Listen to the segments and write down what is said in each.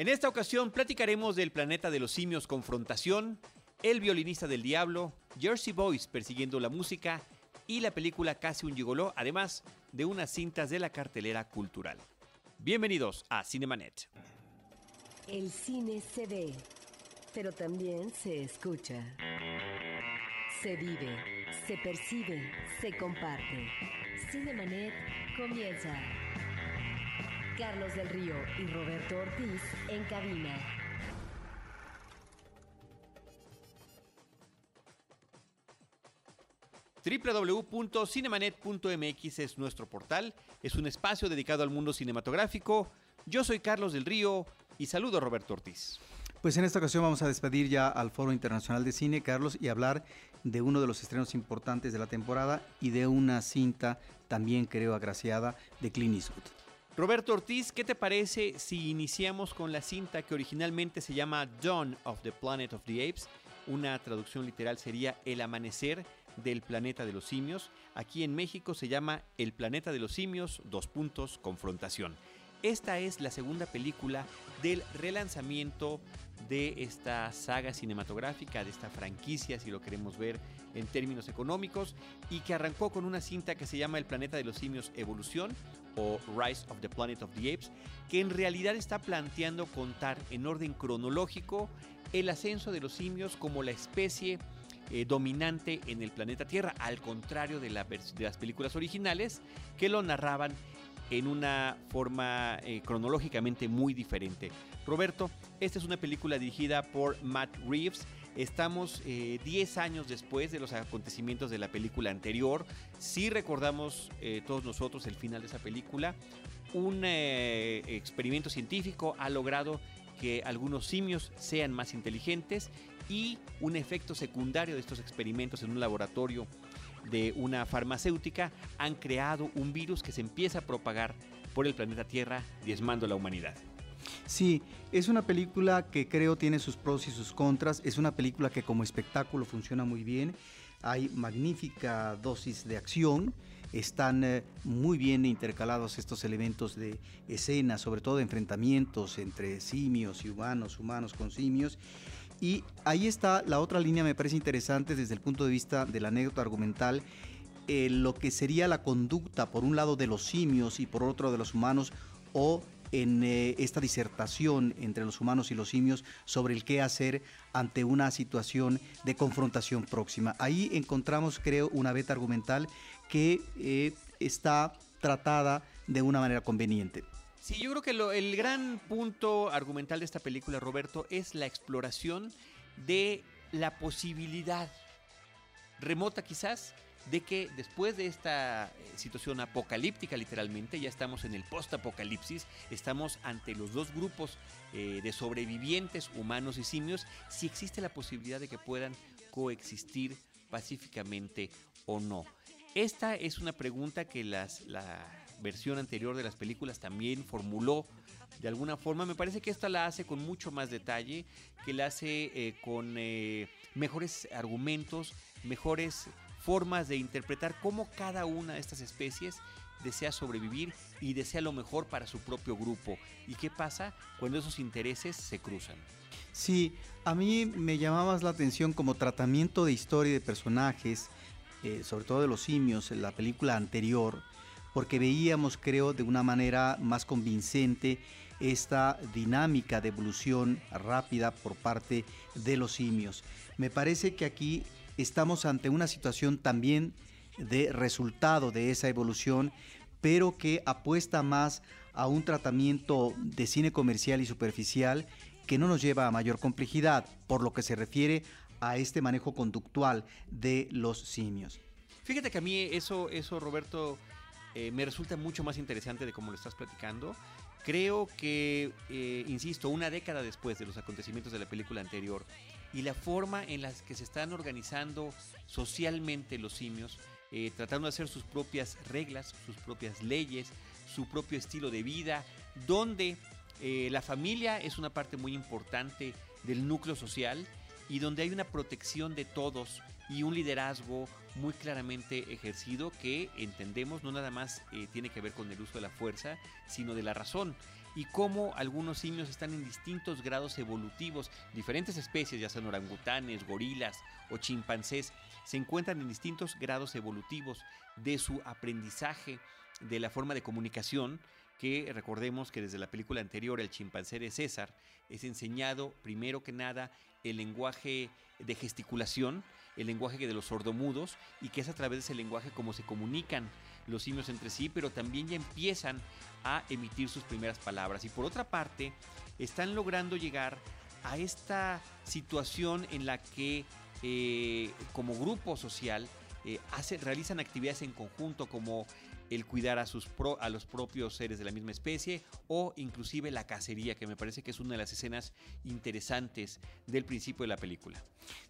En esta ocasión platicaremos del Planeta de los Simios Confrontación, El Violinista del Diablo, Jersey Boys Persiguiendo la Música y la película Casi un Gigoló, además de unas cintas de la cartelera cultural. Bienvenidos a Cinemanet. El cine se ve, pero también se escucha. Se vive, se percibe, se comparte. Cinemanet comienza. Carlos del Río y Roberto Ortiz en cabina. www.cinemanet.mx es nuestro portal, es un espacio dedicado al mundo cinematográfico. Yo soy Carlos del Río y saludo a Roberto Ortiz. Pues en esta ocasión vamos a despedir ya al Foro Internacional de Cine, Carlos, y hablar de uno de los estrenos importantes de la temporada y de una cinta también creo agraciada de Clint Eastwood. Roberto Ortiz, ¿qué te parece si iniciamos con la cinta que originalmente se llama Dawn of the Planet of the Apes? Una traducción literal sería El Amanecer del Planeta de los Simios. Aquí en México se llama El Planeta de los Simios, Confrontación. Esta es la segunda película del relanzamiento de esta saga cinematográfica, de esta franquicia, si lo queremos ver en términos económicos, y que arrancó con una cinta que se llama El Planeta de los Simios Evolución o Rise of the Planet of the Apes, que en realidad está planteando contar en orden cronológico el ascenso de los simios como la especie dominante en el planeta Tierra, al contrario de las películas originales que lo narraban en una forma cronológicamente muy diferente. Roberto, esta es una película dirigida por Matt Reeves. Estamos 10 años después de los acontecimientos de la película anterior. Sí recordamos todos nosotros el final de esa película. Un experimento científico ha logrado que algunos simios sean más inteligentes y un efecto secundario de estos experimentos en un laboratorio de una farmacéutica han creado un virus que se empieza a propagar por el planeta Tierra, diezmando a la humanidad. Sí, es una película que creo tiene sus pros y sus contras. Es una película que como espectáculo funciona muy bien. Hay magnífica dosis de acción. Están muy bien intercalados estos elementos de escena, sobre todo de enfrentamientos entre simios y humanos, humanos con simios. Y ahí está la otra línea, me parece interesante desde el punto de vista de la anécdota argumental, lo que sería la conducta por un lado de los simios y por otro de los humanos, o en esta disertación entre los humanos y los simios sobre el qué hacer ante una situación de confrontación próxima. Ahí encontramos, creo, una beta argumental que está tratada de una manera conveniente. Sí, yo creo que el gran punto argumental de esta película, Roberto, es la exploración de la posibilidad remota quizás de que después de esta situación apocalíptica, literalmente, ya estamos en el post-apocalipsis, estamos ante los dos grupos de sobrevivientes, humanos y simios, si existe la posibilidad de que puedan coexistir pacíficamente o no. Esta es una pregunta que la versión anterior de las películas también formuló de alguna forma. Me parece que esta la hace con mucho más detalle, que la hace con mejores argumentos, mejores formas de interpretar cómo cada una de estas especies desea sobrevivir y desea lo mejor para su propio grupo. ¿Y qué pasa cuando esos intereses se cruzan? Sí, a mí me llamaba más la atención como tratamiento de historia y de personajes, sobre todo de los simios, en la película anterior, porque veíamos, creo, de una manera más convincente esta dinámica de evolución rápida por parte de los simios. Me parece que aquí estamos ante una situación también de resultado de esa evolución, pero que apuesta más a un tratamiento de cine comercial y superficial que no nos lleva a mayor complejidad por lo que se refiere a este manejo conductual de los simios. Fíjate que a mí eso Roberto, me resulta mucho más interesante de cómo lo estás platicando. Creo que, insisto, una década después de los acontecimientos de la película anterior y la forma en la que se están organizando socialmente los simios, tratando de hacer sus propias reglas, sus propias leyes, su propio estilo de vida, donde la familia es una parte muy importante del núcleo social y donde hay una protección de todos y un liderazgo muy claramente ejercido que entendemos no nada más tiene que ver con el uso de la fuerza, sino de la razón, y cómo algunos simios están en distintos grados evolutivos. Diferentes especies, ya sean orangutanes, gorilas o chimpancés, se encuentran en distintos grados evolutivos de su aprendizaje, de la forma de comunicación, que recordemos que desde la película anterior, el chimpancé de César, es enseñado primero que nada el lenguaje de gesticulación, el lenguaje de los sordomudos, y que es a través de ese lenguaje como se comunican los simios entre sí, pero también ya empiezan a emitir sus primeras palabras. Y por otra parte, están logrando llegar a esta situación en la que como grupo social realizan actividades en conjunto, como el cuidar a los propios seres de la misma especie, o inclusive la cacería, que me parece que es una de las escenas interesantes del principio de la película.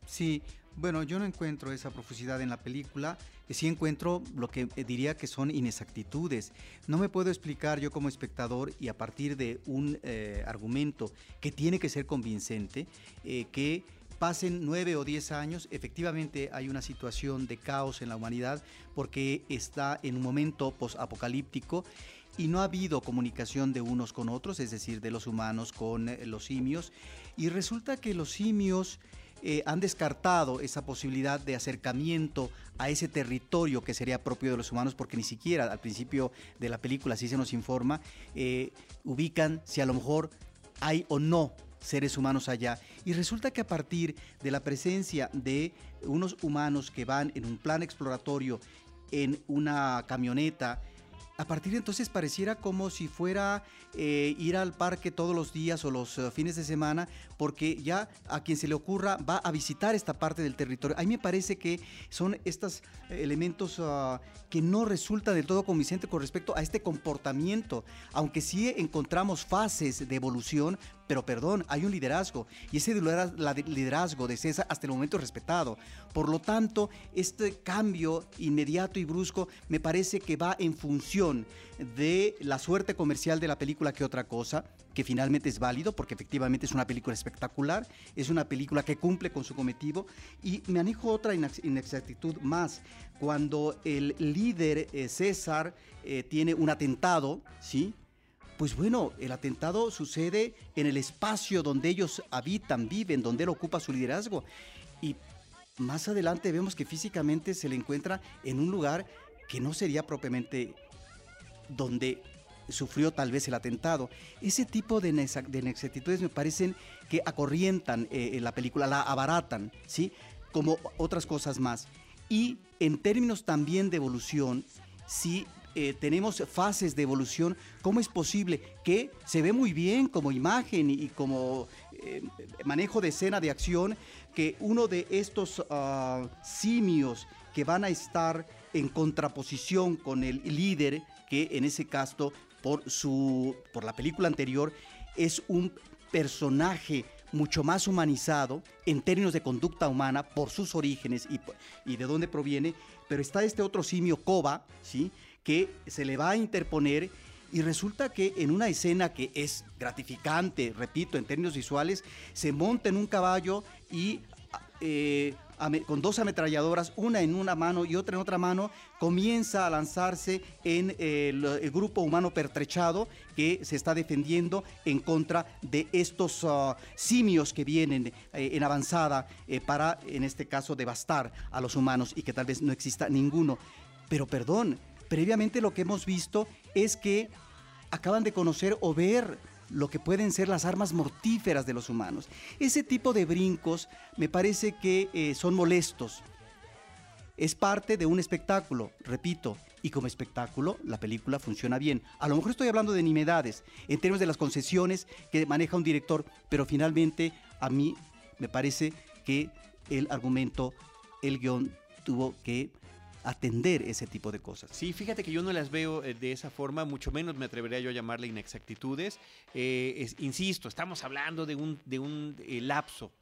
Sí, bueno, yo no encuentro esa profusidad en la película, sí encuentro lo que diría que son inexactitudes. No me puedo explicar yo como espectador, y a partir de un argumento que tiene que ser convincente, que pasen 9 o 10 años, efectivamente hay una situación de caos en la humanidad porque está en un momento posapocalíptico y no ha habido comunicación de unos con otros, es decir, de los humanos con los simios, y resulta que los simios han descartado esa posibilidad de acercamiento a ese territorio que sería propio de los humanos, porque ni siquiera al principio de la película, así se nos informa, ubican si a lo mejor hay o no seres humanos allá, y resulta que a partir de la presencia de unos humanos que van en un plan exploratorio en una camioneta, a partir de entonces pareciera como si fuera ir al parque todos los días o los fines de semana, porque ya a quien se le ocurra va a visitar esta parte del territorio. A mí me parece que son estos elementos que no resultan del todo convincentes con respecto a este comportamiento, aunque sí encontramos fases de evolución, pero perdón, hay un liderazgo, y ese liderazgo de César hasta el momento es respetado. Por lo tanto, este cambio inmediato y brusco me parece que va en función de la suerte comercial de la película que otra cosa, que finalmente es válido, porque efectivamente es una película espectacular, es una película que cumple con su cometido. Y me anejo otra inexactitud más, cuando el líder César tiene un atentado, ¿sí? Pues bueno, el atentado sucede en el espacio donde ellos habitan, viven, donde él ocupa su liderazgo. Y más adelante vemos que físicamente se le encuentra en un lugar que no sería propiamente donde sufrió tal vez el atentado. Ese tipo de inexactitudes me parecen que acorrientan la película, la abaratan, ¿sí? Como otras cosas más. Y en términos también de evolución, sí, tenemos fases de evolución. ¿Cómo es posible que se ve muy bien como imagen y como manejo de escena de acción que uno de estos simios que van a estar en contraposición con el líder, que en ese caso por la película anterior es un personaje mucho más humanizado en términos de conducta humana por sus orígenes y de dónde proviene, pero está este otro simio, Koba, ¿sí?, que se le va a interponer, y resulta que en una escena que es gratificante, repito, en términos visuales, se monta en un caballo y con 2 ametralladoras, una en una mano y otra en otra mano, comienza a lanzarse en el grupo humano pertrechado que se está defendiendo en contra de estos simios que vienen en avanzada para, en este caso, devastar a los humanos y que tal vez no exista ninguno. Pero perdón, previamente lo que hemos visto es que acaban de conocer o ver lo que pueden ser las armas mortíferas de los humanos. Ese tipo de brincos me parece que son molestos. Es parte de un espectáculo, repito, y como espectáculo la película funciona bien. A lo mejor estoy hablando de nimiedades en términos de las concesiones que maneja un director, pero finalmente a mí me parece que el argumento, el guión, tuvo que atender ese tipo de cosas. Sí, fíjate que yo no las veo de esa forma, mucho menos me atrevería yo a llamarle inexactitudes. Insisto, estamos hablando de un lapso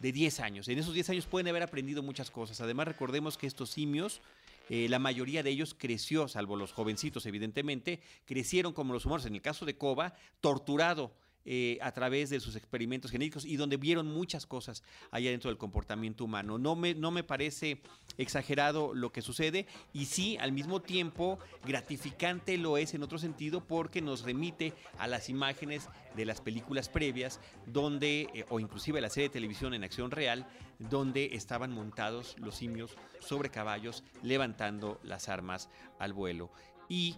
de 10 años. En esos 10 años pueden haber aprendido muchas cosas. Además, recordemos que estos simios, la mayoría de ellos creció, salvo los jovencitos evidentemente, crecieron como los humanos. En el caso de Koba, torturado a través de sus experimentos genéticos y donde vieron muchas cosas allá dentro del comportamiento humano. No me parece exagerado lo que sucede, y sí, al mismo tiempo, gratificante lo es en otro sentido, porque nos remite a las imágenes de las películas previas, donde, o inclusive la serie de televisión En Acción Real, donde estaban montados los simios sobre caballos levantando las armas al vuelo. Y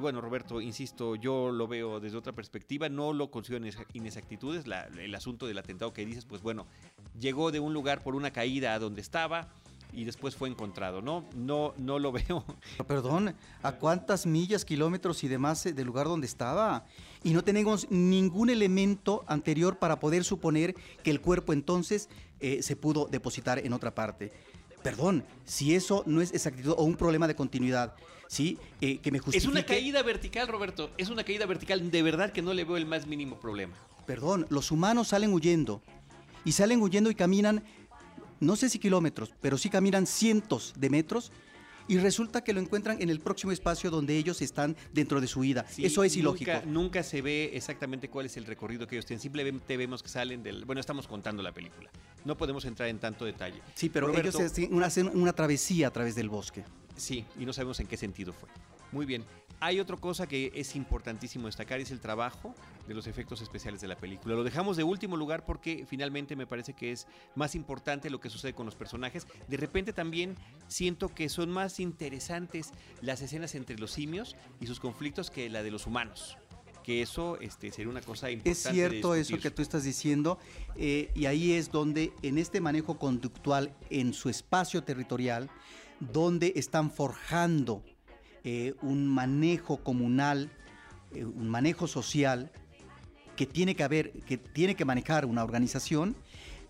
bueno, Roberto, insisto, yo lo veo desde otra perspectiva, no lo considero inexactitudes. El asunto del atentado que dices, pues bueno, llegó de un lugar por una caída a donde estaba y después fue encontrado, ¿no? No lo veo. Perdón, ¿a cuántas millas, kilómetros y demás del lugar donde estaba? Y no tenemos ningún elemento anterior para poder suponer que el cuerpo entonces se pudo depositar en otra parte. Perdón, si eso no es exactitud o un problema de continuidad, ¿sí? Que me justifique. Es una caída vertical, Roberto, es una caída vertical, de verdad que no le veo el más mínimo problema. Perdón, los humanos salen huyendo y caminan, no sé si kilómetros, pero sí caminan cientos de metros, y resulta que lo encuentran en el próximo espacio donde ellos están dentro de su vida. Sí, eso es ilógico. Nunca se ve exactamente cuál es el recorrido que ellos tienen. Simplemente vemos que salen del... Bueno, estamos contando la película. No podemos entrar en tanto detalle. Sí, pero Roberto, ellos hacen una travesía a través del bosque. Sí, y no sabemos en qué sentido fue. Muy bien. Hay otra cosa que es importantísimo destacar, es el trabajo de los efectos especiales de la película. Lo dejamos de último lugar porque finalmente me parece que es más importante lo que sucede con los personajes. De repente también siento que son más interesantes las escenas entre los simios y sus conflictos que la de los humanos. Que eso sería una cosa importante. Es cierto eso que tú estás diciendo, y ahí es donde en este manejo conductual en su espacio territorial, donde están forjando un manejo comunal, un manejo social que tiene que haber, que tiene que manejar una organización,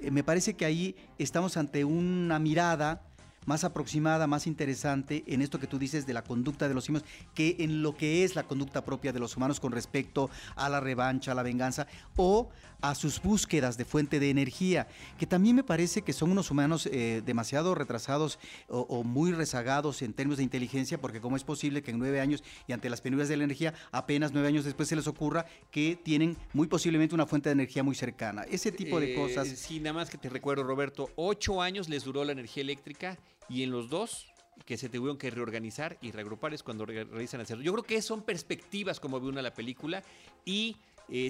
me parece que ahí estamos ante una mirada más aproximada, más interesante en esto que tú dices de la conducta de los simios, que en lo que es la conducta propia de los humanos con respecto a la revancha, a la venganza o a sus búsquedas de fuente de energía, que también me parece que son unos humanos demasiado retrasados o muy rezagados en términos de inteligencia, porque cómo es posible que en 9 años y ante las penurias de la energía, apenas 9 años después se les ocurra que tienen muy posiblemente una fuente de energía muy cercana. Ese tipo de cosas. Sí, nada más que te recuerdo, Roberto, 8 años les duró la energía eléctrica. Y en los dos que se tuvieron que reorganizar y reagrupar es cuando realizan el cerdo. Yo creo que son perspectivas como ve una la película, y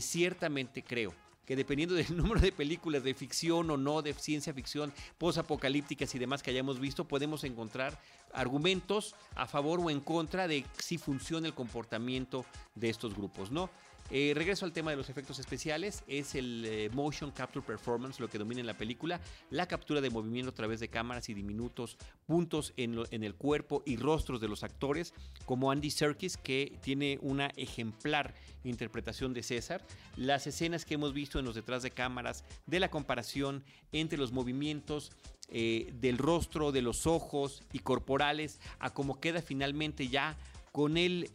ciertamente creo que dependiendo del número de películas de ficción o no, de ciencia ficción, posapocalípticas y demás que hayamos visto, podemos encontrar argumentos a favor o en contra de si funciona el comportamiento de estos grupos, ¿no? Regreso al tema de los efectos especiales. Es el motion capture performance lo que domina en la película, la captura de movimiento a través de cámaras y diminutos puntos en el cuerpo y rostros de los actores, como Andy Serkis, que tiene una ejemplar interpretación de César, las escenas que hemos visto en los detrás de cámaras, de la comparación entre los movimientos del rostro, de los ojos y corporales, a cómo queda finalmente ya con el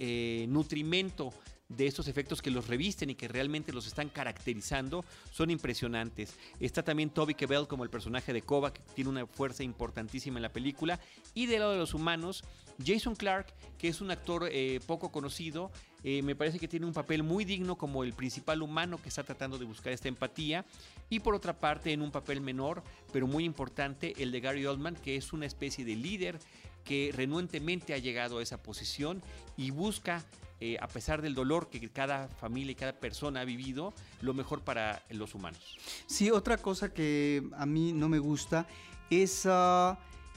nutrimento de estos efectos que los revisten y que realmente los están caracterizando, son impresionantes. Está también Toby Kebell como el personaje de Koba, que tiene una fuerza importantísima en la película. Y del lado de los humanos, Jason Clarke, que es un actor poco conocido, me parece que tiene un papel muy digno como el principal humano que está tratando de buscar esta empatía. Y por otra parte, en un papel menor, pero muy importante, el de Gary Oldman, que es una especie de líder que renuentemente ha llegado a esa posición y busca, a pesar del dolor que cada familia y cada persona ha vivido, lo mejor para los humanos. Sí, otra cosa que a mí no me gusta es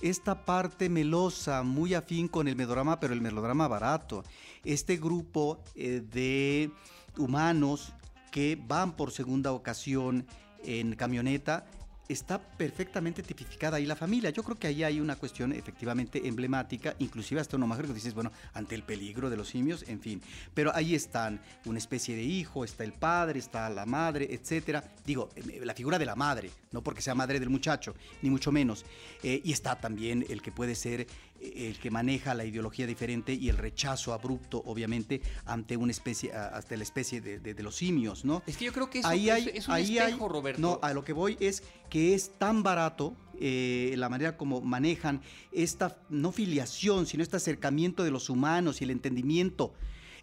esta parte melosa, muy afín con el melodrama, pero el melodrama barato. Este grupo de humanos que van por segunda ocasión en camioneta, está perfectamente tipificada ahí la familia. Yo creo que ahí hay una cuestión efectivamente emblemática, inclusive hasta uno más que dices, bueno, ante el peligro de los simios, en fin. Pero ahí están una especie de hijo, está el padre, está la madre, etcétera. Digo, la figura de la madre, no porque sea madre del muchacho, ni mucho menos. Y está también el que puede ser el que maneja la ideología diferente y el rechazo abrupto, obviamente, ante una especie, hasta la especie de los simios, ¿no? Es que yo creo que eso ahí es un espejo, Roberto. No, a lo que voy es que es tan barato la manera como manejan esta, no filiación, sino este acercamiento de los humanos y el entendimiento.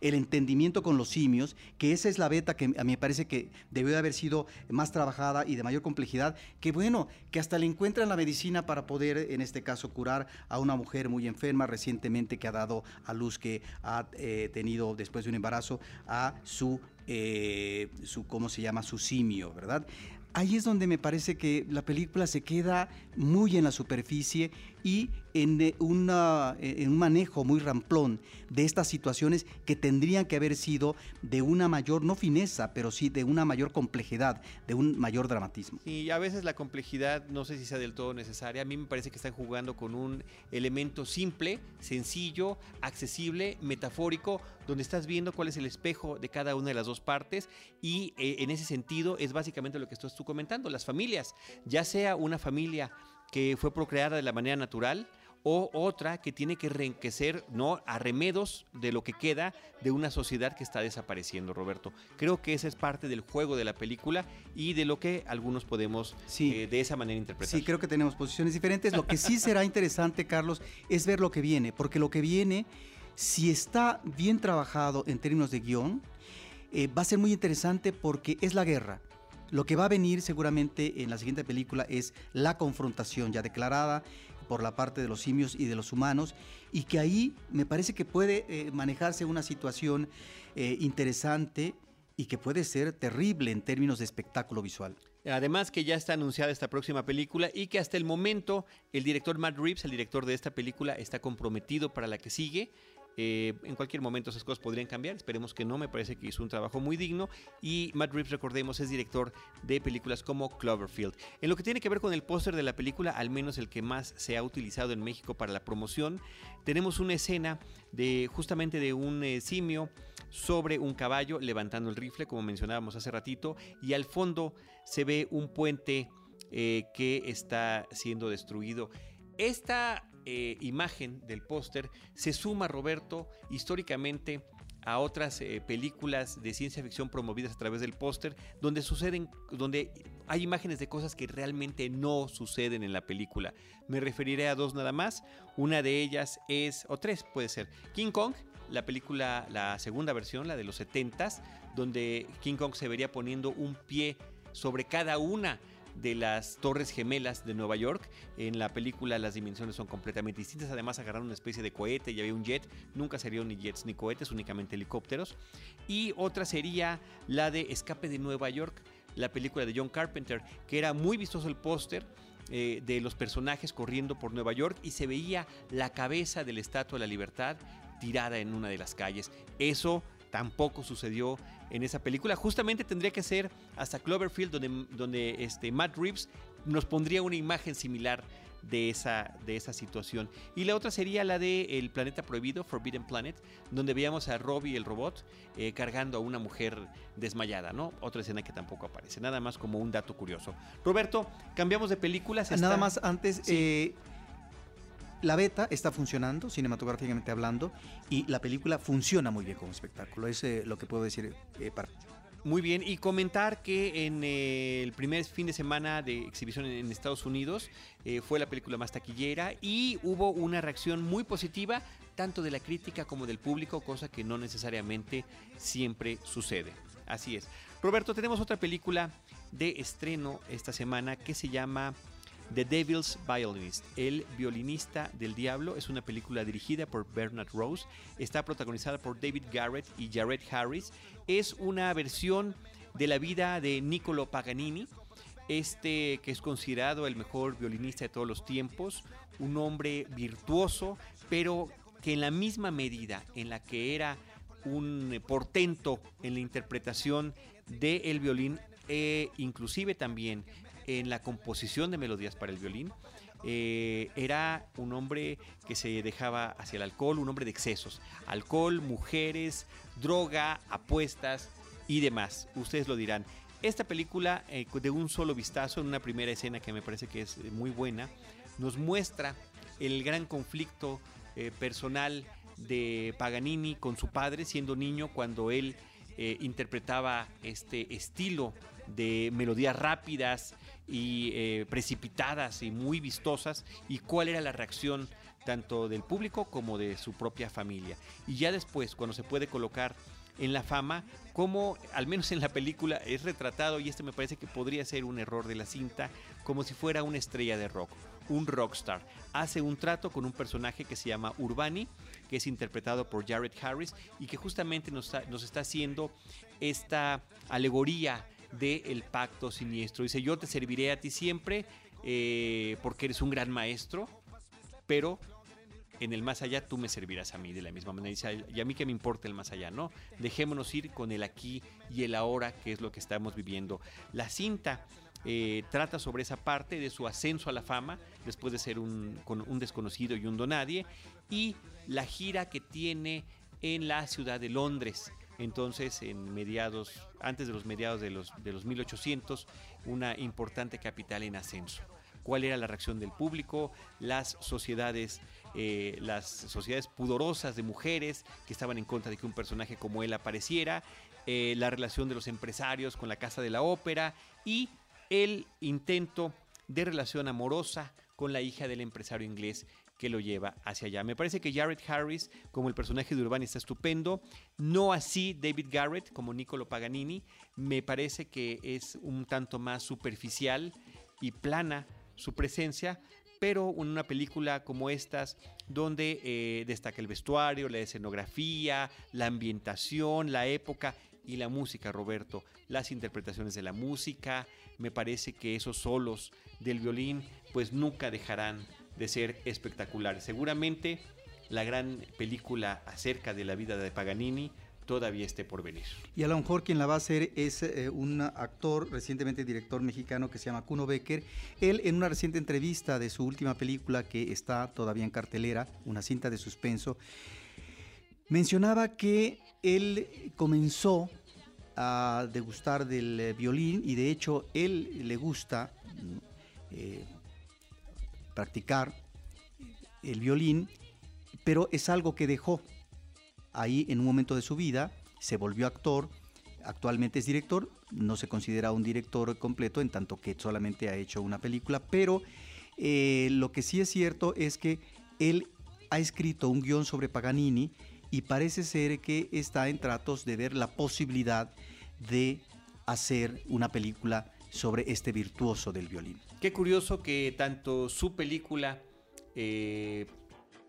el entendimiento con los simios, que esa es la beta que a mí me parece que debió de haber sido más trabajada y de mayor complejidad, que bueno, que hasta le encuentran la medicina para poder, en este caso, curar a una mujer muy enferma recientemente que ha dado a luz, que ha tenido después de un embarazo a su ¿cómo se llama? Su simio, ¿verdad? Ahí es donde me parece que la película se queda muy en la superficie y en un manejo muy ramplón de estas situaciones que tendrían que haber sido de una mayor, no fineza, pero sí de una mayor complejidad, de un mayor dramatismo. Y a veces la complejidad no sé si sea del todo necesaria. A mí me parece que están jugando con un elemento simple, sencillo, accesible, metafórico, donde estás viendo cuál es el espejo de cada una de las dos partes y en ese sentido es básicamente lo que estás tú comentando, las familias, ya sea una familia que fue procreada de la manera natural o otra que tiene que reenquecer, ¿no?, a remedos de lo que queda de una sociedad que está desapareciendo, Roberto. Creo que esa es parte del juego de la película y de lo que algunos podemos de esa manera interpretar. Sí, creo que tenemos posiciones diferentes. Lo que sí será interesante, Carlos, es ver lo que viene, porque lo que viene, si está bien trabajado en términos de guión, va a ser muy interesante porque es la guerra. Lo que va a venir seguramente en la siguiente película es la confrontación ya declarada por la parte de los simios y de los humanos, y que ahí me parece que puede manejarse una situación interesante y que puede ser terrible en términos de espectáculo visual. Además que ya está anunciada esta próxima película y que hasta el momento el director Matt Reeves, el director de esta película, está comprometido para la que sigue. En cualquier momento esas cosas podrían cambiar, esperemos que no, me parece que hizo un trabajo muy digno y Matt Reeves, recordemos, es director de películas como Cloverfield. En lo que tiene que ver con el póster de la película, al menos el que más se ha utilizado en México para la promoción, tenemos una escena de justamente de un simio sobre un caballo levantando el rifle, como mencionábamos hace ratito, y al fondo se ve un puente que está siendo destruido. Esta imagen del póster se suma, Roberto, históricamente a otras películas de ciencia ficción promovidas a través del póster, donde hay imágenes de cosas que realmente no suceden en la película. Me referiré a dos nada más. Una de ellas es, o tres puede ser, King Kong, la película, la segunda versión, la de los 70s, donde King Kong se vería poniendo un pie sobre cada una de las Torres Gemelas de Nueva York. En la película las dimensiones son completamente distintas, además agarraron una especie de cohete y había un jet, nunca serían ni jets ni cohetes, únicamente helicópteros. Y otra sería la de Escape de Nueva York, la película de John Carpenter, que era muy vistoso el póster de los personajes corriendo por Nueva York y se veía la cabeza de la Estatua de la Libertad tirada en una de las calles. Eso tampoco sucedió en esa película. Justamente tendría que ser hasta Cloverfield, donde Matt Reeves nos pondría una imagen similar de esa situación. Y la otra sería la de El Planeta Prohibido, Forbidden Planet, donde veíamos a Robbie el robot cargando a una mujer desmayada, ¿no? Otra escena que tampoco aparece, nada más como un dato curioso. Roberto, cambiamos de películas. Nada más antes... Sí. La beta está funcionando, cinematográficamente hablando, y la película funciona muy bien como espectáculo. Es lo que puedo decir. Muy bien, y comentar que en el primer fin de semana de exhibición en Estados Unidos fue la película más taquillera y hubo una reacción muy positiva, tanto de la crítica como del público, cosa que no necesariamente siempre sucede. Así es. Roberto, tenemos otra película de estreno esta semana que se llama... The Devil's Violinist, El Violinista del Diablo, es una película dirigida por Bernard Rose, está protagonizada por David Garrett y Jared Harris, es una versión de la vida de Niccolo Paganini, que es considerado el mejor violinista de todos los tiempos, un hombre virtuoso, pero que en la misma medida en la que era un portento en la interpretación del violín, inclusive también en la composición de melodías para el violín, era un hombre que se dejaba hacia el alcohol, un hombre de excesos, alcohol, mujeres, droga, apuestas y demás, ustedes lo dirán. Esta película de un solo vistazo, en una primera escena que me parece que es muy buena, nos muestra el gran conflicto personal de Paganini con su padre siendo niño, cuando él interpretaba este estilo de melodías rápidas y precipitadas y muy vistosas, y cuál era la reacción tanto del público como de su propia familia. Y ya después, cuando se puede colocar en la fama, como al menos en la película es retratado, y este me parece que podría ser un error de la cinta, como si fuera una estrella de rock, un rockstar. Hace un trato con un personaje que se llama Urbani, que es interpretado por Jared Harris, y que justamente nos está haciendo esta alegoría del pacto siniestro. Dice: yo te serviré a ti siempre porque eres un gran maestro, pero en el más allá tú me servirás a mí de la misma manera. Y a mí que me importa el más allá, ¿no? Dejémonos ir con el aquí y el ahora, que es lo que estamos viviendo. La cinta trata sobre esa parte de su ascenso a la fama después de ser un desconocido y un donadie, y la gira que tiene en la ciudad de Londres. Entonces, antes de los mediados de los 1800, una importante capital en ascenso. ¿Cuál era la reacción del público? Las sociedades pudorosas de mujeres que estaban en contra de que un personaje como él apareciera, la relación de los empresarios con la Casa de la Ópera, y el intento de relación amorosa con la hija del empresario inglés que lo lleva hacia allá. Me parece que Jared Harris, como el personaje de Urbani, está estupendo. No así David Garrett, como Niccolo Paganini. Me parece que es un tanto más superficial y plana su presencia, pero en una película como estas, donde destaca el vestuario, la escenografía, la ambientación, la época y la música, Roberto, las interpretaciones de la música, me parece que esos solos del violín pues nunca dejarán de ser espectaculares. Seguramente la gran película acerca de la vida de Paganini todavía esté por venir. Y a lo mejor quien la va a hacer es un actor, recientemente director mexicano, que se llama Cuno Becker. Él, en una reciente entrevista de su última película, que está todavía en cartelera, una cinta de suspenso, mencionaba que él comenzó a degustar del violín, y de hecho él le gusta practicar el violín, pero es algo que dejó ahí en un momento de su vida. Se volvió actor, actualmente es director, no se considera un director completo en tanto que solamente ha hecho una película, pero lo que sí es cierto es que él ha escrito un guión sobre Paganini y parece ser que está en tratos de ver la posibilidad de hacer una película sobre este virtuoso del violín. Qué curioso que tanto su película que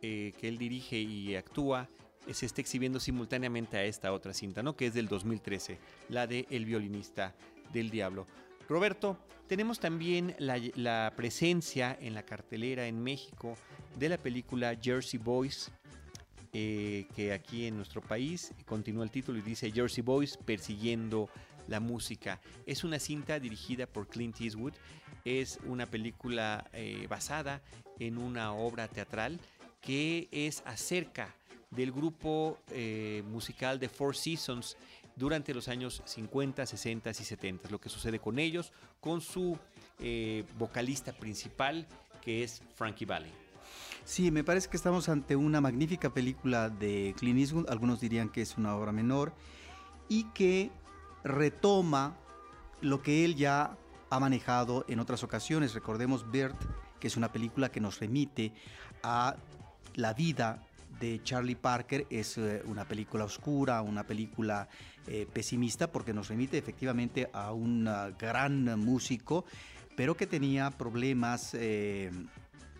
él dirige y actúa se esté exhibiendo simultáneamente a esta otra cinta, ¿no?, que es del 2013, la de El violinista del diablo. Roberto, tenemos también la presencia en la cartelera en México de la película Jersey Boys, que aquí en nuestro país continúa el título y dice Jersey Boys persiguiendo la música. Es una cinta dirigida por Clint Eastwood, es una película basada en una obra teatral que es acerca del grupo musical de Four Seasons durante los años 50, 60 y 70, lo que sucede con ellos, con su vocalista principal, que es Frankie Valli. Sí, me parece que estamos ante una magnífica película de Clint Eastwood, algunos dirían que es una obra menor, y que retoma lo que él ya ha manejado en otras ocasiones. Recordemos Bert, que es una película que nos remite a la vida de Charlie Parker. Es una película oscura, una película pesimista, porque nos remite efectivamente a un gran músico, pero que tenía problemas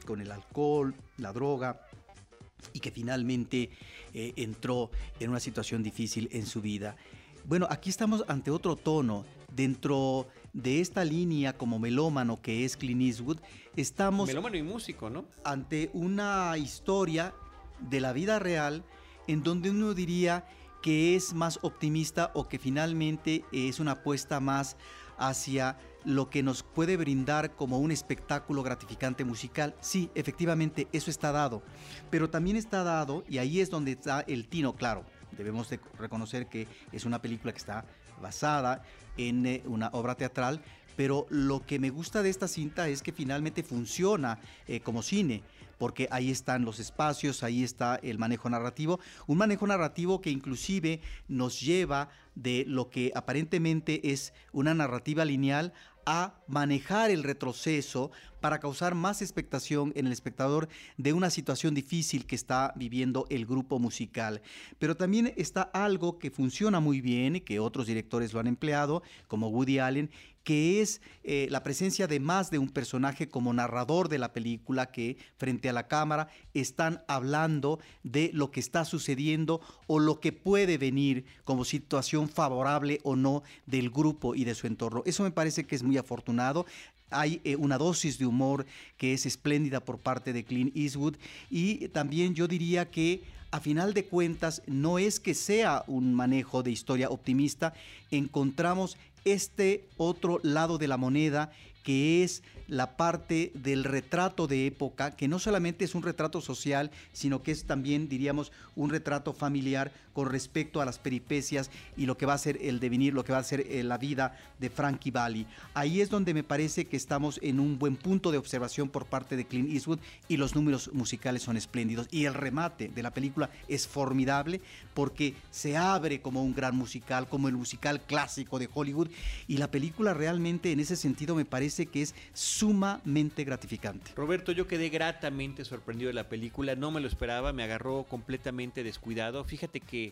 con el alcohol, la droga, y que finalmente entró en una situación difícil en su vida. Bueno, aquí estamos ante otro tono. Dentro de esta línea como melómano que es Clint Eastwood, estamos... melómano y músico, ¿no? Ante una historia de la vida real, en donde uno diría que es más optimista o que finalmente es una apuesta más hacia lo que nos puede brindar como un espectáculo gratificante musical. Sí, efectivamente, eso está dado, pero también está dado, y ahí es donde está el tino, claro. Debemos de reconocer que es una película que está basada en una obra teatral, pero lo que me gusta de esta cinta es que finalmente funciona como cine, porque ahí están los espacios, ahí está el manejo narrativo, un manejo narrativo que inclusive nos lleva de lo que aparentemente es una narrativa lineal a manejar el retroceso para causar más expectación en el espectador de una situación difícil que está viviendo el grupo musical. Pero también está algo que funciona muy bien y que otros directores lo han empleado, como Woody Allen, que es la presencia de más de un personaje como narrador de la película, que frente a la cámara están hablando de lo que está sucediendo o lo que puede venir como situación favorable o no del grupo y de su entorno. Eso me parece que es muy afortunado. Hay una dosis de humor que es espléndida por parte de Clint Eastwood, y también yo diría que a final de cuentas no es que sea un manejo de historia optimista, encontramos este otro lado de la moneda, que es la parte del retrato de época, que no solamente es un retrato social, sino que es también, diríamos, un retrato familiar con respecto a las peripecias y lo que va a ser el devenir, lo que va a ser la vida de Frankie Valli. Ahí es donde me parece que estamos en un buen punto de observación por parte de Clint Eastwood, y los números musicales son espléndidos. Y el remate de la película es formidable, porque se abre como un gran musical, como el musical clásico de Hollywood, y la película realmente en ese sentido me parece que es sumamente gratificante. Roberto, yo quedé gratamente sorprendido de la película, no me lo esperaba, me agarró completamente descuidado. Fíjate que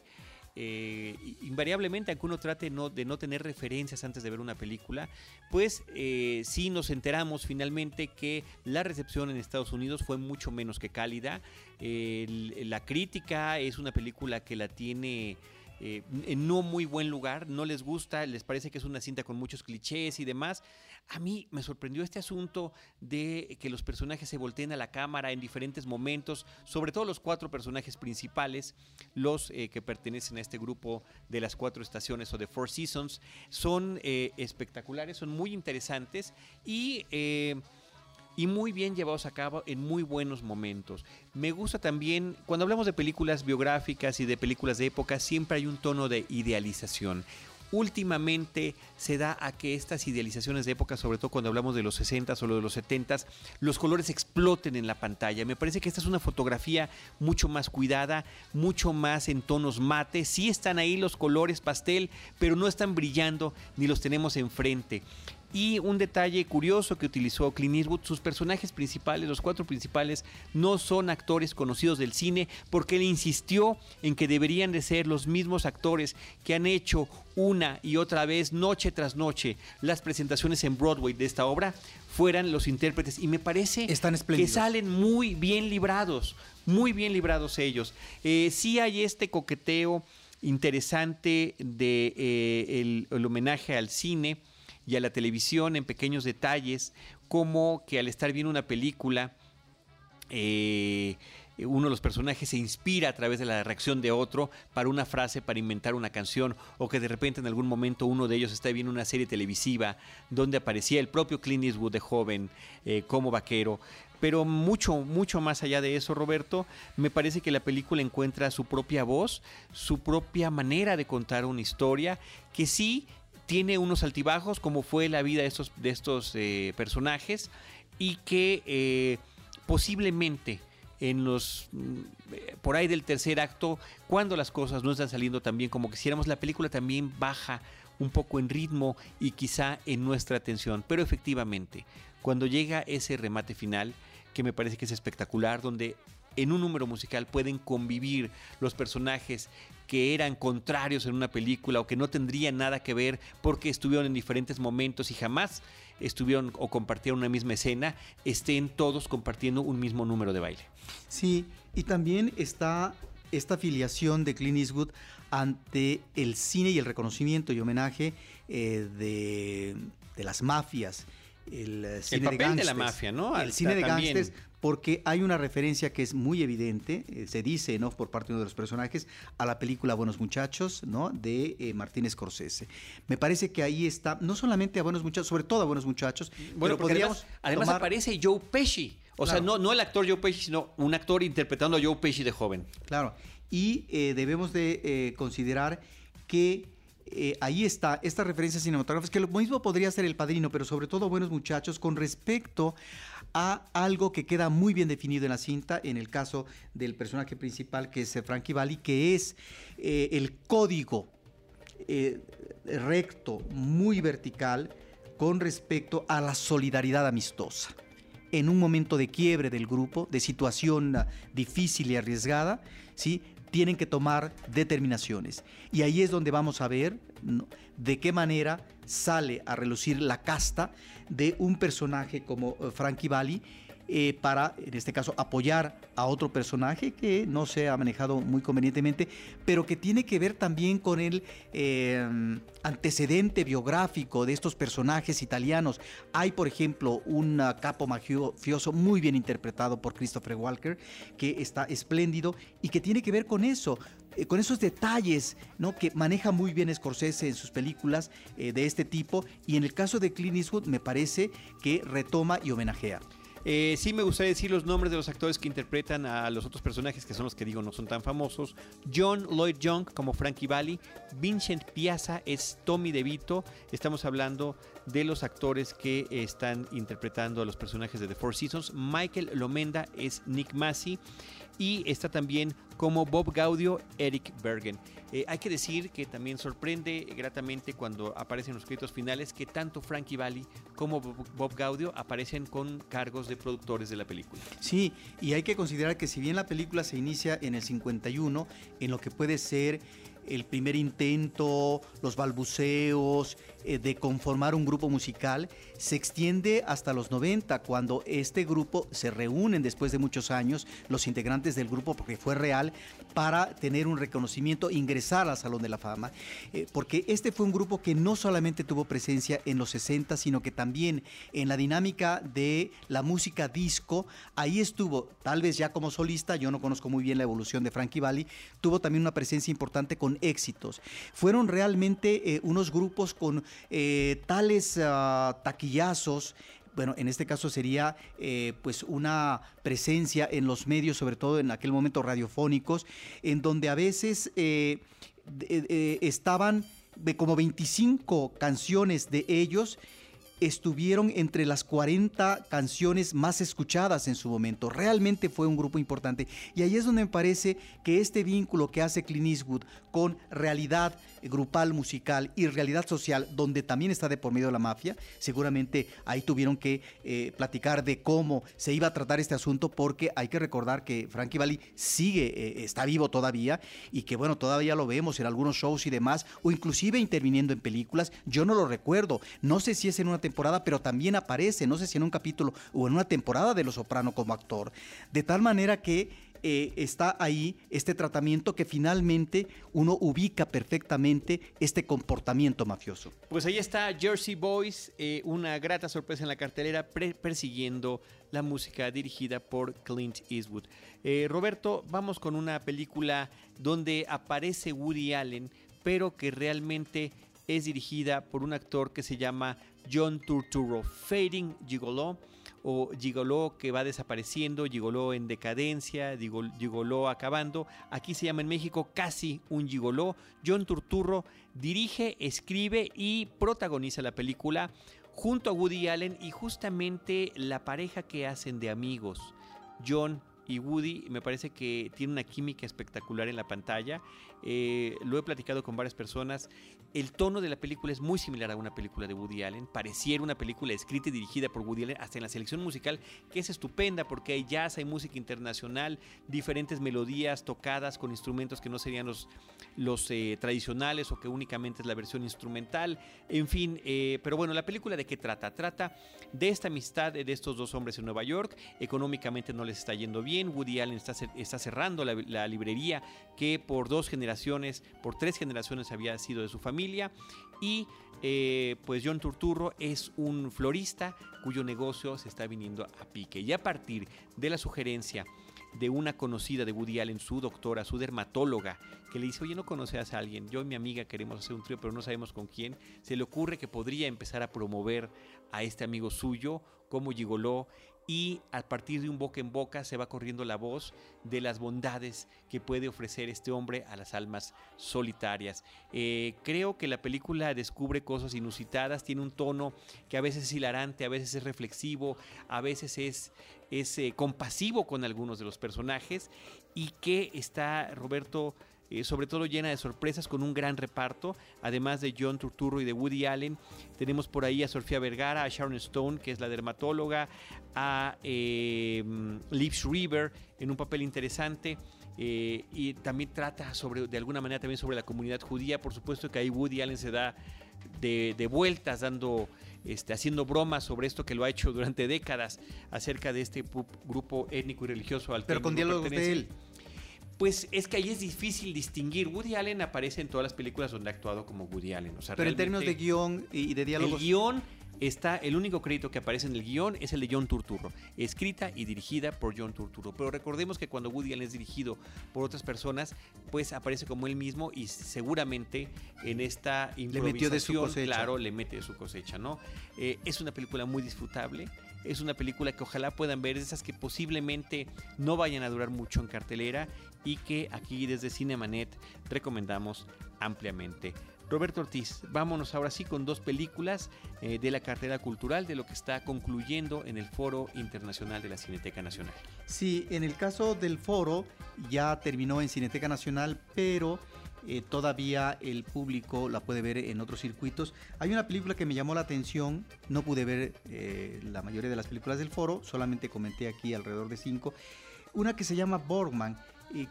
invariablemente, aunque uno trate de no tener referencias antes de ver una película, pues sí nos enteramos finalmente que la recepción en Estados Unidos fue mucho menos que cálida. La crítica es una película que la tiene en no muy buen lugar, no les gusta, les parece que es una cinta con muchos clichés y demás. A mí me sorprendió este asunto de que los personajes se volteen a la cámara en diferentes momentos, sobre todo los cuatro personajes principales, los que pertenecen a este grupo de las cuatro estaciones o de Four Seasons. Son espectaculares, son muy interesantes y muy bien llevados a cabo en muy buenos momentos. Me gusta también, cuando hablamos de películas biográficas y de películas de época, siempre hay un tono de idealización. Últimamente se da a que estas idealizaciones de época, sobre todo cuando hablamos de los 60s o de los 70s, los colores exploten en la pantalla. Me parece que esta es una fotografía mucho más cuidada, mucho más en tonos mate. Sí están ahí los colores pastel, pero no están brillando ni los tenemos enfrente. Y un detalle curioso que utilizó Clint Eastwood: sus personajes principales, los cuatro principales, no son actores conocidos del cine, porque él insistió en que deberían de ser los mismos actores que han hecho una y otra vez, noche tras noche, las presentaciones en Broadway de esta obra, fueran los intérpretes, y me parece que salen muy bien librados ellos. Sí hay este coqueteo interesante de el homenaje al cine y a la televisión en pequeños detalles, como que al estar viendo una película, uno de los personajes se inspira a través de la reacción de otro para una frase, para inventar una canción, o que de repente en algún momento uno de ellos está viendo una serie televisiva donde aparecía el propio Clint Eastwood de joven como vaquero. Pero mucho más allá de eso, Roberto, me parece que la película encuentra su propia voz, su propia manera de contar una historia, que sí tiene unos altibajos, como fue la vida de estos personajes, y que posiblemente en los por ahí del tercer acto, cuando las cosas no están saliendo tan bien como quisiéramos, la película también baja un poco en ritmo y quizá en nuestra atención. Pero efectivamente, cuando llega ese remate final, que me parece que es espectacular, donde en un número musical pueden convivir los personajes que eran contrarios en una película o que no tendrían nada que ver porque estuvieron en diferentes momentos y jamás estuvieron o compartieron una misma escena, estén todos compartiendo un mismo número de baile. Sí, y también está esta filiación de Clint Eastwood ante el cine y el reconocimiento y homenaje de las mafias. El cine de gángsters, la mafia, ¿no? El cine de gángsters, porque hay una referencia que es muy evidente, se dice, ¿no?, por parte de uno de los personajes, a la película Buenos Muchachos, ¿no?, de Martin Scorsese. Me parece que ahí está, no solamente a Buenos Muchachos, sobre todo a Buenos Muchachos, bueno, pero podríamos además aparece Joe Pesci, o claro, sea, no el actor Joe Pesci, sino un actor interpretando a Joe Pesci de joven. Claro, y debemos de considerar que ahí está, estas referencias cinematográficas, que lo mismo podría ser El Padrino, pero sobre todo Buenos Muchachos, con respecto a algo que queda muy bien definido en la cinta, en el caso del personaje principal, que es Frankie Valli, que es el código recto, muy vertical, con respecto a la solidaridad amistosa. en un momento de quiebre del grupo, de situación difícil y arriesgada, ¿sí?, tienen que tomar determinaciones. Y ahí es donde vamos a ver de qué manera sale a relucir la casta de un personaje como Frankie Valli, para, en este caso, apoyar a otro personaje que no se ha manejado muy convenientemente, pero que tiene que ver también con el antecedente biográfico de estos personajes italianos. Hay, por ejemplo, un capo mafioso muy bien interpretado por Christopher Walker, que está espléndido y que tiene que ver con eso, con esos detalles, ¿no?, que maneja muy bien Scorsese en sus películas de este tipo, y en el caso de Clint Eastwood me parece que retoma y homenajea. Sí, me gustaría decir los nombres de los actores que interpretan a los otros personajes, que son los que digo no son tan famosos. John Lloyd Young como Frankie Valli, Vincent Piazza es Tommy DeVito. Estamos hablando de los actores que están interpretando a los personajes de The Four Seasons. Michael Lomenda es Nick Massey, y está también como Bob Gaudio, Eric Bergen. Hay que decir que también sorprende gratamente cuando aparecen los créditos finales que tanto Frankie Valli como Bob Gaudio aparecen con cargos de productores de la película. Sí, y hay que considerar que si bien la película se inicia en el 51, en lo que puede ser el primer intento, los balbuceos de conformar un grupo musical, se extiende hasta los 90, cuando este grupo se reúnen después de muchos años, los integrantes del grupo, porque fue real, para tener un reconocimiento, ingresar al Salón de la Fama, porque este fue un grupo que no solamente tuvo presencia en los 60, sino que también en la dinámica de la música disco. Ahí estuvo, tal vez ya como solista, yo no conozco muy bien la evolución de Frankie Valli, tuvo también una presencia importante con éxitos. Fueron realmente unos grupos con tales taquillazos. Bueno, en este caso sería pues una presencia en los medios, sobre todo en aquel momento radiofónicos, en donde a veces estaban como 25 canciones de ellos, estuvieron entre las 40 canciones más escuchadas en su momento. Realmente fue un grupo importante. Y ahí es donde me parece que este vínculo que hace Clint Eastwood con realidad grupal musical y realidad social, donde también está de por medio de la mafia, seguramente ahí tuvieron que platicar de cómo se iba a tratar este asunto, porque hay que recordar que Frankie Valli sigue, está vivo todavía, y que bueno, todavía lo vemos en algunos shows y demás, o inclusive interviniendo en películas. Yo no lo recuerdo, no sé si es en una temporada, pero también aparece, no sé si en un capítulo o en una temporada de Los Soprano como actor, de tal manera que está ahí este tratamiento que finalmente uno ubica perfectamente este comportamiento mafioso. Pues ahí está Jersey Boys, una grata sorpresa en la cartelera, persiguiendo la música dirigida por Clint Eastwood. Roberto, vamos con una película donde aparece Woody Allen, pero que realmente es dirigida por un actor que se llama John Turturro, Fading Gigolo, o Gigolo que va desapareciendo, Gigolo en decadencia, Gigolo acabando. Aquí se llama en México Casi un Gigolo. John Turturro dirige, escribe y protagoniza la película junto a Woody Allen, y justamente la pareja que hacen de amigos, John y Woody, me parece que tiene una química espectacular en la pantalla. Lo he platicado con varias personas. El tono de la película es muy similar a una película de Woody Allen. Pareciera una película escrita y dirigida por Woody Allen, hasta en la selección musical, que es estupenda, porque hay jazz, hay música internacional, diferentes melodías tocadas con instrumentos que no serían los tradicionales, o que únicamente es la versión instrumental. En fin, pero bueno, ¿la película de qué trata? Trata de esta amistad de estos dos hombres en Nueva York. Económicamente no les está yendo bien. Woody Allen está cerrando la librería que por tres generaciones había sido de su familia, y pues John Turturro es un florista cuyo negocio se está viniendo a pique, y a partir de la sugerencia de una conocida de Woody Allen, su doctora, su dermatóloga, que le dice: oye, ¿no conoces a alguien? Yo y mi amiga queremos hacer un trío, pero no sabemos con quién. Se le ocurre que podría empezar a promover a este amigo suyo como gigoló, y a partir de un boca en boca se va corriendo la voz de las bondades que puede ofrecer este hombre a las almas solitarias. Creo que la película descubre cosas inusitadas, tiene un tono que a veces es hilarante, a veces es reflexivo, a veces es compasivo con algunos de los personajes, y que está, Roberto, sobre todo llena de sorpresas, con un gran reparto. Además de John Turturro y de Woody Allen, tenemos por ahí a Sofía Vergara, a Sharon Stone, que es la dermatóloga, a Liv Shriver en un papel interesante. Y también trata sobre, de alguna manera, también sobre la comunidad judía. Por supuesto que ahí Woody Allen se da de vueltas, dando, haciendo bromas sobre esto, que lo ha hecho durante décadas, acerca de este grupo étnico y religioso al pero con diálogos de él. Pues es que ahí es difícil distinguir. Woody Allen aparece en todas las películas donde ha actuado como Woody Allen, o sea, pero en términos de guión y de diálogos, el guión está, el único crédito que aparece en el guión es el de John Turturro, escrita y dirigida por John Turturro. Pero recordemos que cuando Woody Allen es dirigido por otras personas, pues aparece como él mismo, y seguramente en esta improvisación le metió de su cosecha. Claro, le mete de su cosecha, ¿no? Es una película muy disfrutable. Es una película que ojalá puedan ver, esas que posiblemente no vayan a durar mucho en cartelera y que aquí desde Cinemanet recomendamos ampliamente. Roberto Ortiz, vámonos ahora sí con dos películas de la cartelera cultural, de lo que está concluyendo en el Foro Internacional de la Cineteca Nacional. Sí, en el caso del Foro ya terminó en Cineteca Nacional, pero todavía el público la puede ver en otros circuitos. Hay una película que me llamó la atención, no pude ver la mayoría de las películas del Foro, solamente comenté aquí alrededor de 5, una que se llama Borgman,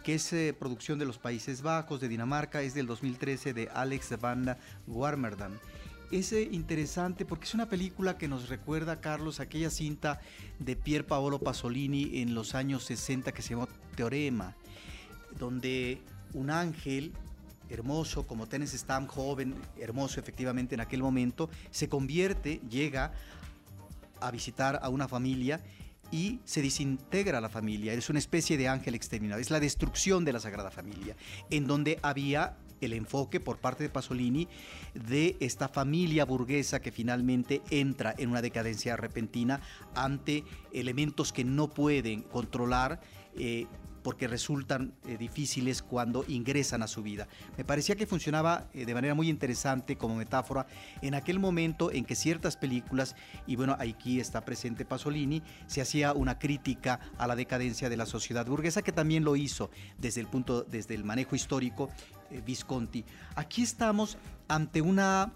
que es producción de los Países Bajos, de Dinamarca, es del 2013 de Alex van Warmerdam. Es interesante porque es una película que nos recuerda, Carlos, aquella cinta de Pier Paolo Pasolini en los años 60 que se llamó Teorema, donde un ángel hermoso como Terence Stamp, joven, hermoso efectivamente en aquel momento, se convierte, llega a visitar a una familia y se desintegra la familia. Es una especie de ángel exterminado. Es la destrucción de la Sagrada Familia, en donde había el enfoque por parte de Pasolini de esta familia burguesa que finalmente entra en una decadencia repentina ante elementos que no pueden controlar, porque resultan difíciles cuando ingresan a su vida. Me parecía que funcionaba de manera muy interesante como metáfora en aquel momento en que ciertas películas, y bueno, aquí está presente Pasolini, se hacía una crítica a la decadencia de la sociedad burguesa, que también lo hizo desde el manejo histórico Visconti. Aquí estamos ante una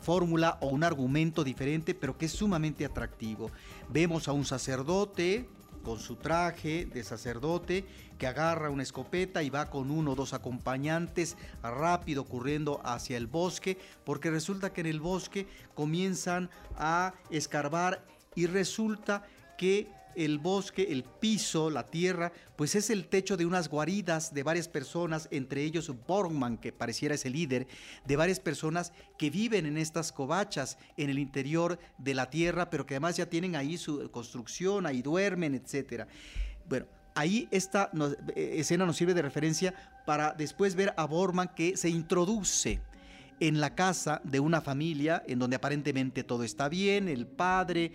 fórmula o un argumento diferente, pero que es sumamente atractivo. Vemos a un sacerdote con su traje de sacerdote, que agarra una escopeta y va con 1 o 2 acompañantes rápido corriendo hacia el bosque, porque resulta que en el bosque comienzan a escarbar y resulta que el bosque, el piso, la tierra, pues es el techo de unas guaridas de varias personas, entre ellos Borgman, que pareciera es el líder, de varias personas que viven en estas covachas en el interior de la tierra, pero que además ya tienen ahí su construcción, ahí duermen, etc. Bueno, ahí esta escena nos sirve de referencia para después ver a Borgman que se introduce en la casa de una familia en donde aparentemente todo está bien, el padre,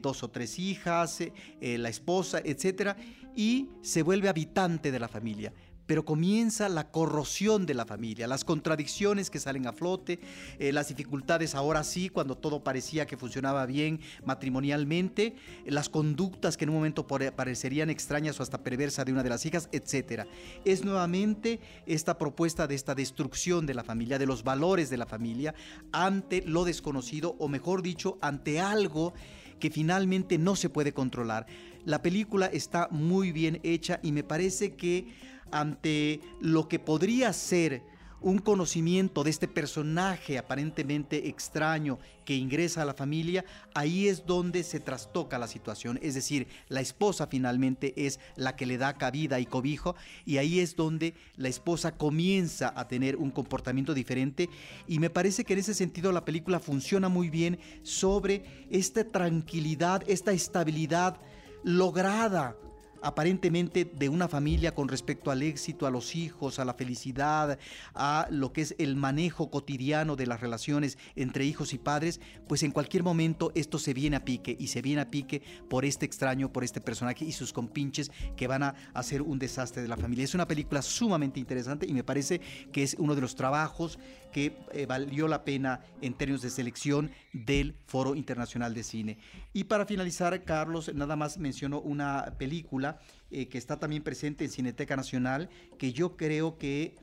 2 o 3 hijas, la esposa, etc. Y se vuelve habitante de la familia. Pero comienza la corrosión de la familia, las contradicciones que salen a flote, las dificultades ahora sí, cuando todo parecía que funcionaba bien matrimonialmente, las conductas que en un momento parecerían extrañas o hasta perversas de una de las hijas, etc. Es nuevamente esta propuesta de esta destrucción de la familia, de los valores de la familia, ante lo desconocido, o mejor dicho, ante algo que finalmente no se puede controlar. La película está muy bien hecha y me parece que ante lo que podría ser un conocimiento de este personaje aparentemente extraño que ingresa a la familia, ahí es donde se trastoca la situación. Es decir, la esposa finalmente es la que le da cabida y cobijo, y ahí es donde la esposa comienza a tener un comportamiento diferente, y me parece que en ese sentido la película funciona muy bien sobre esta tranquilidad, esta estabilidad lograda aparentemente de una familia con respecto al éxito, a los hijos, a la felicidad, a lo que es el manejo cotidiano de las relaciones entre hijos y padres, pues en cualquier momento esto se viene a pique, y se viene a pique por este extraño, por este personaje y sus compinches que van a hacer un desastre de la familia. Es una película sumamente interesante y me parece que es uno de los trabajos que valió la pena en términos de selección del Foro Internacional de Cine. Y para finalizar, Carlos, nada más mencionó una película película que está también presente en Cineteca Nacional, que yo creo que,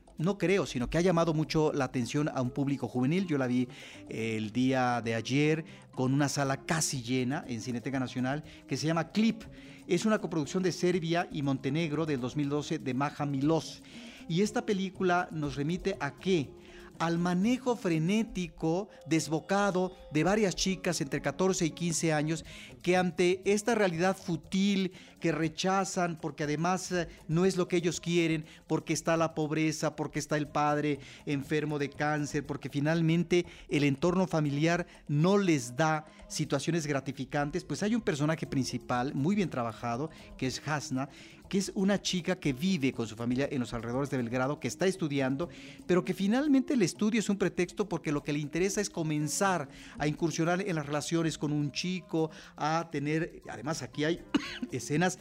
sino que ha llamado mucho la atención a un público juvenil. Yo la vi el día de ayer con una sala casi llena en Cineteca Nacional, que se llama Clip. Es una coproducción de Serbia y Montenegro del 2012 de Maja Milos. Y esta película nos remite a qué? Al manejo frenético, desbocado, de varias chicas entre 14 y 15 años que ante esta realidad futil que rechazan porque además no es lo que ellos quieren, porque está la pobreza, porque está el padre enfermo de cáncer, porque finalmente el entorno familiar no les da situaciones gratificantes, pues hay un personaje principal muy bien trabajado que es Hasna, que es una chica que vive con su familia en los alrededores de Belgrado, que está estudiando, pero que finalmente el estudio es un pretexto porque lo que le interesa es comenzar a incursionar en las relaciones con un chico, a tener, además aquí hay escenas,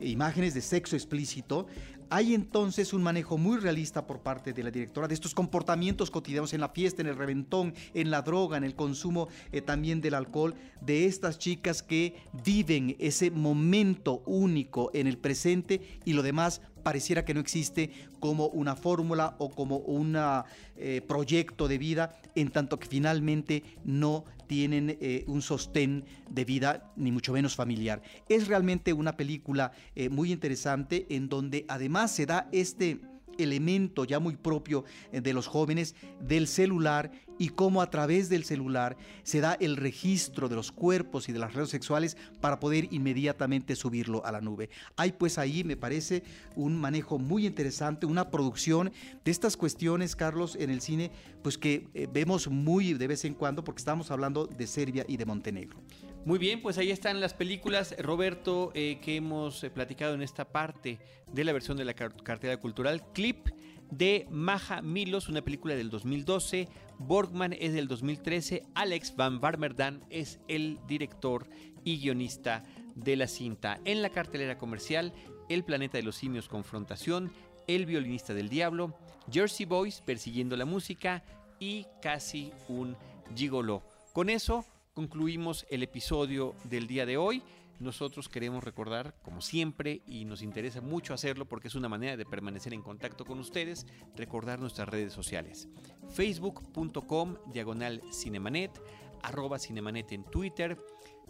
imágenes de sexo explícito. Hay entonces un manejo muy realista por parte de la directora de estos comportamientos cotidianos en la fiesta, en el reventón, en la droga, en el consumo también del alcohol, de estas chicas que viven ese momento único en el presente y lo demás pareciera que no existe, como una fórmula o como un proyecto de vida, en tanto que finalmente no tienen un sostén de vida, ni mucho menos familiar. Es realmente una película muy interesante, en donde además se da este elemento ya muy propio de los jóvenes del celular, y cómo a través del celular se da el registro de los cuerpos y de las redes sexuales para poder inmediatamente subirlo a la nube. Hay pues ahí, me parece, un manejo muy interesante, una producción de estas cuestiones, Carlos, en el cine, pues que vemos muy de vez en cuando, porque estamos hablando de Serbia y de Montenegro. Muy bien, pues ahí están las películas, Roberto, que hemos platicado en esta parte de la versión de la cartera cultural. Clip de Maja Milos, una película del 2012, Borgman es del 2013, Alex van Warmerdam es el director y guionista de la cinta. En la cartelera comercial, El planeta de los simios, Confrontación, El violinista del diablo, Jersey Boys, Persiguiendo la música y Casi un gigoló. Con eso concluimos el episodio del día de hoy. Nosotros queremos recordar, como siempre, y nos interesa mucho hacerlo porque es una manera de permanecer en contacto con ustedes, recordar nuestras redes sociales. Facebook.com/Cinemanet, @Cinemanet en Twitter,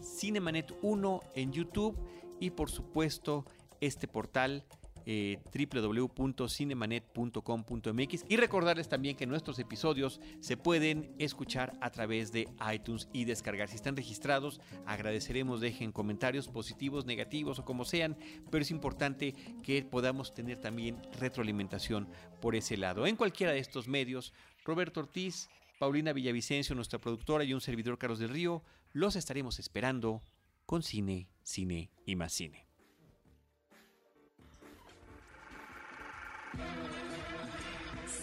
Cinemanet1 en YouTube y, por supuesto, este portal www.cinemanet.com.mx, y recordarles también que nuestros episodios se pueden escuchar a través de iTunes y descargar. Si están registrados, agradeceremos, dejen comentarios positivos, negativos o como sean, pero es importante que podamos tener también retroalimentación por ese lado. En cualquiera de estos medios, Roberto Ortiz, Paulina Villavicencio, nuestra productora, y un servidor, Carlos del Río, los estaremos esperando con cine, cine y más cine.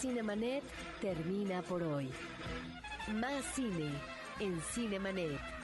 Cinemanet termina por hoy. Más cine en Cinemanet.